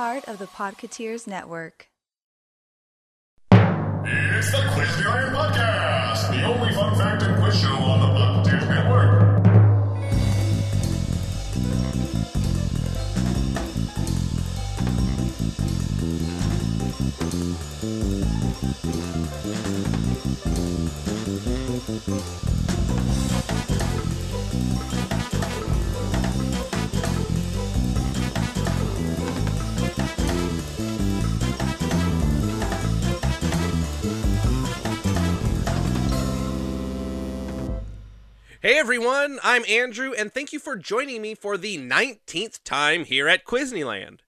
part of the Pocketeers Network. It's the Quizbury Podcast, the only fun fact and quiz show on the Pocketeers Network. Hey everyone, I'm Andrew, and thank you for joining me for the 19th time here at Quizneyland.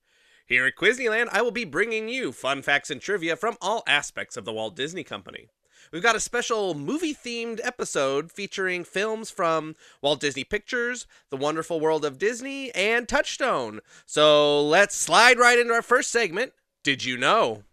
Here at Quizneyland, I will be bringing you fun facts and trivia from all aspects of the Walt Disney Company. We've got a special movie-themed episode featuring films from Walt Disney Pictures, The Wonderful World of Disney, and Touchstone. So let's slide right into our first segment, Did You Know?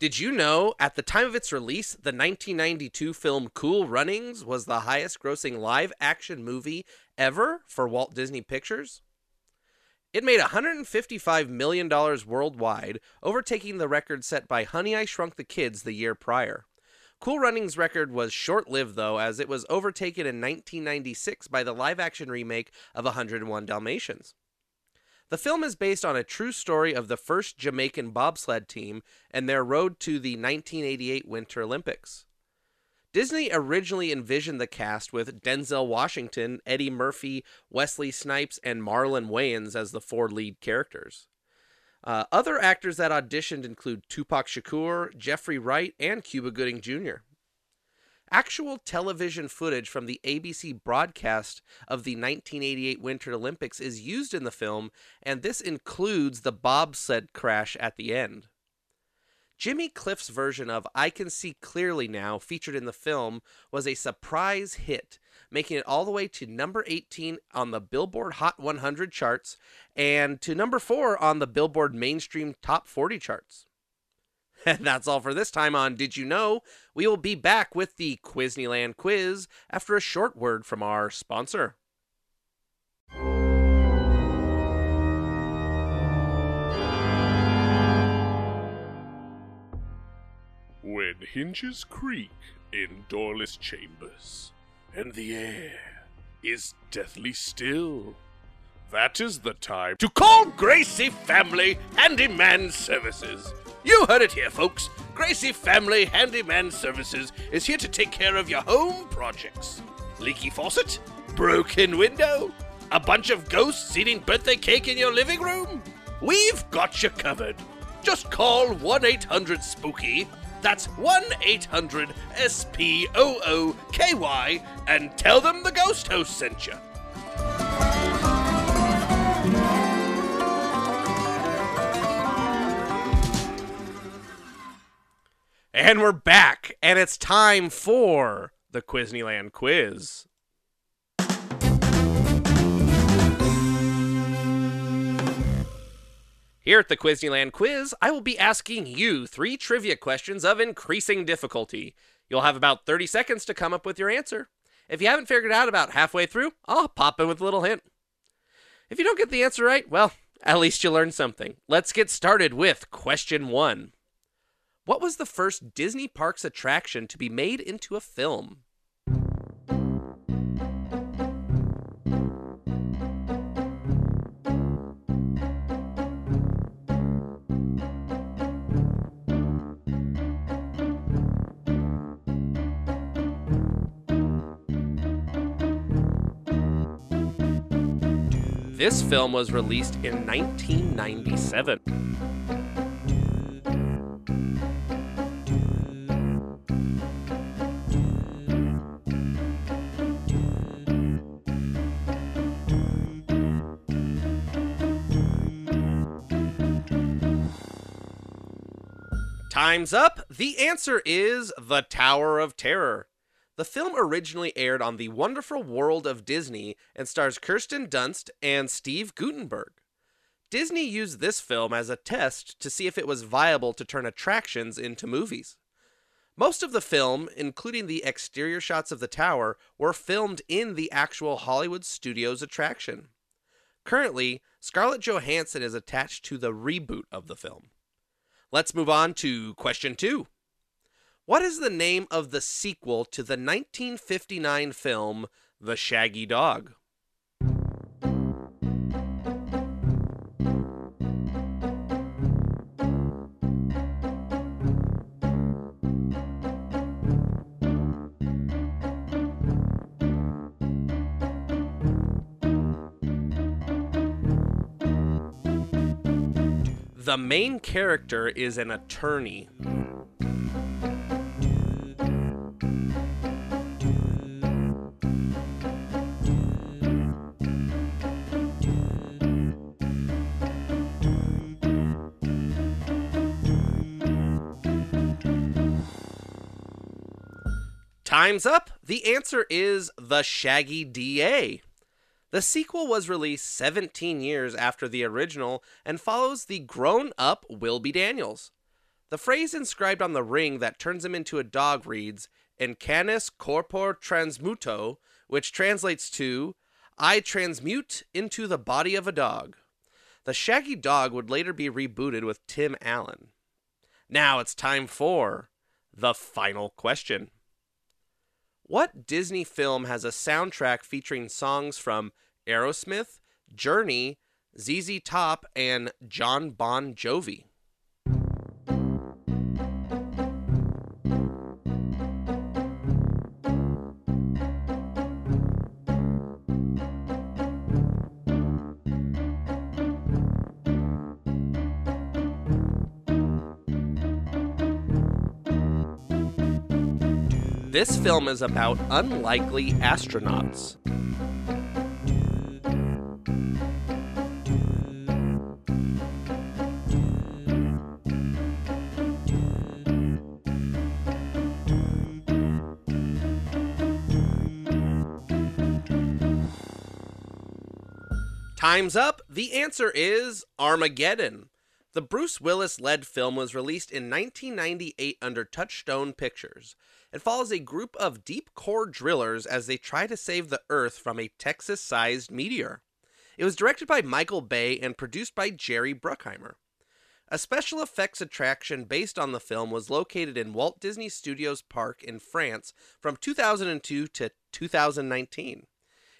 Did you know, at the time of its release, the 1992 film Cool Runnings was the highest-grossing live-action movie ever for Walt Disney Pictures? It made $155 million worldwide, overtaking the record set by Honey, I Shrunk the Kids the year prior. Cool Runnings' record was short-lived, though, as it was overtaken in 1996 by the live-action remake of 101 Dalmatians. The film is based on a true story of the first Jamaican bobsled team and their road to the 1988 Winter Olympics. Disney originally envisioned the cast with Denzel Washington, Eddie Murphy, Wesley Snipes, and Marlon Wayans as the four lead characters. Other actors that auditioned include Tupac Shakur, Jeffrey Wright, and Cuba Gooding Jr. Actual television footage from the ABC broadcast of the 1988 Winter Olympics is used in the film, and this includes the bobsled crash at the end. Jimmy Cliff's version of I Can See Clearly Now, featured in the film, was a surprise hit, making it all the way to number 18 on the Billboard Hot 100 charts and to number 4 on the Billboard Mainstream Top 40 charts. And that's all for this time on Did You Know? We will be back with the Quizneyland quiz after a short word from our sponsor. When hinges creak in doorless chambers, and the air is deathly still, that is the time to call Gracie Family Handyman Services. You heard it here, folks. Gracie Family Handyman Services is here to take care of your home projects. Leaky faucet? Broken window? A bunch of ghosts eating birthday cake in your living room? We've got you covered. Just call 1-800-SPOOKY. That's 1-800-SPOOKY and tell them the ghost host sent you. And we're back, and it's time for the Quizneyland quiz. Here at the Quizneyland quiz, I will be asking you 3 trivia questions of increasing difficulty. You'll have about 30 seconds to come up with your answer. If you haven't figured it out about halfway through, I'll pop in with a little hint. If you don't get the answer right, well, at least you learned something. Let's get started with question 1. What was the first Disney Parks attraction to be made into a film? This film was released in 1997. Time's up. The answer is The Tower of Terror. The film originally aired on The Wonderful World of Disney and stars Kirsten Dunst and Steve Guttenberg. Disney used this film as a test to see if it was viable to turn attractions into movies. Most of the film, including the exterior shots of the tower, were filmed in the actual Hollywood Studios attraction. Currently, Scarlett Johansson is attached to the reboot of the film. Let's move on to question 2. What is the name of the sequel to the 1959 film, The Shaggy Dog? The main character is an attorney. Time's up. The answer is The Shaggy D.A. The sequel was released 17 years after the original and follows the grown-up Wilby Daniels. The phrase inscribed on the ring that turns him into a dog reads, "In canis corpore transmuto," which translates to, "I transmute into the body of a dog." The Shaggy Dog would later be rebooted with Tim Allen. Now it's time for the final question. What Disney film has a soundtrack featuring songs from Aerosmith, Journey, ZZ Top, and John Bon Jovi? This film is about unlikely astronauts. Time's up. The answer is Armageddon. The Bruce Willis-led film was released in 1998 under Touchstone Pictures. It follows a group of deep-core drillers as they try to save the Earth from a Texas-sized meteor. It was directed by Michael Bay and produced by Jerry Bruckheimer. A special effects attraction based on the film was located in Walt Disney Studios Park in France from 2002 to 2019.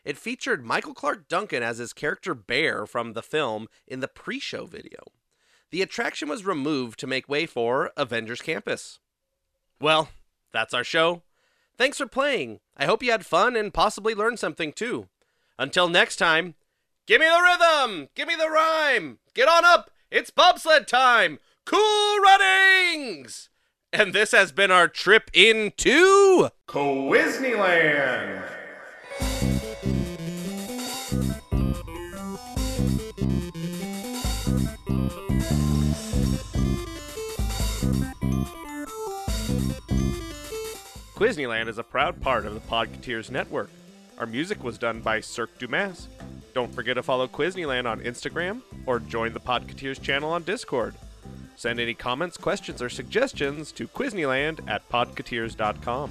It featured Michael Clark Duncan as his character Bear from the film in the pre-show video. The attraction was removed to make way for Avengers Campus. Well, that's our show. Thanks for playing. I hope you had fun and possibly learned something too. Until next time, give me the rhythm! Give me the rhyme! Get on up! It's bobsled time! Cool Runnings! And this has been our trip into Quizneyland! Quizneyland is a proud part of the Pocketeers Network. Our music was done by Cirque du Masque. Don't forget to follow Quizneyland on Instagram or join the Pocketeers channel on Discord. Send any comments, questions, or suggestions to quizneyland@pocketeers.com.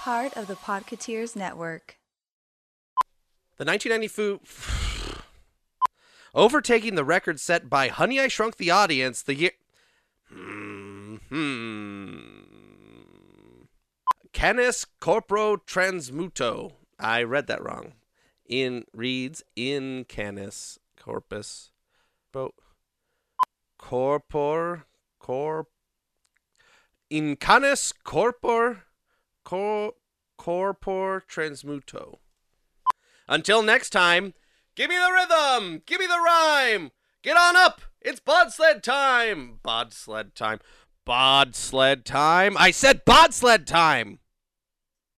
Part of the Pocketeers Network. The 1990 overtaking the record set by Honey, I Shrunk the Audience the year... Canis corpore transmuto. I read that wrong. In reads, in canis corpus... corpor... in canis corpor... corpor transmuto. Until next time, give me the rhythm, give me the rhyme, get on up, it's bobsled time, bobsled time, bobsled time, I said bobsled time!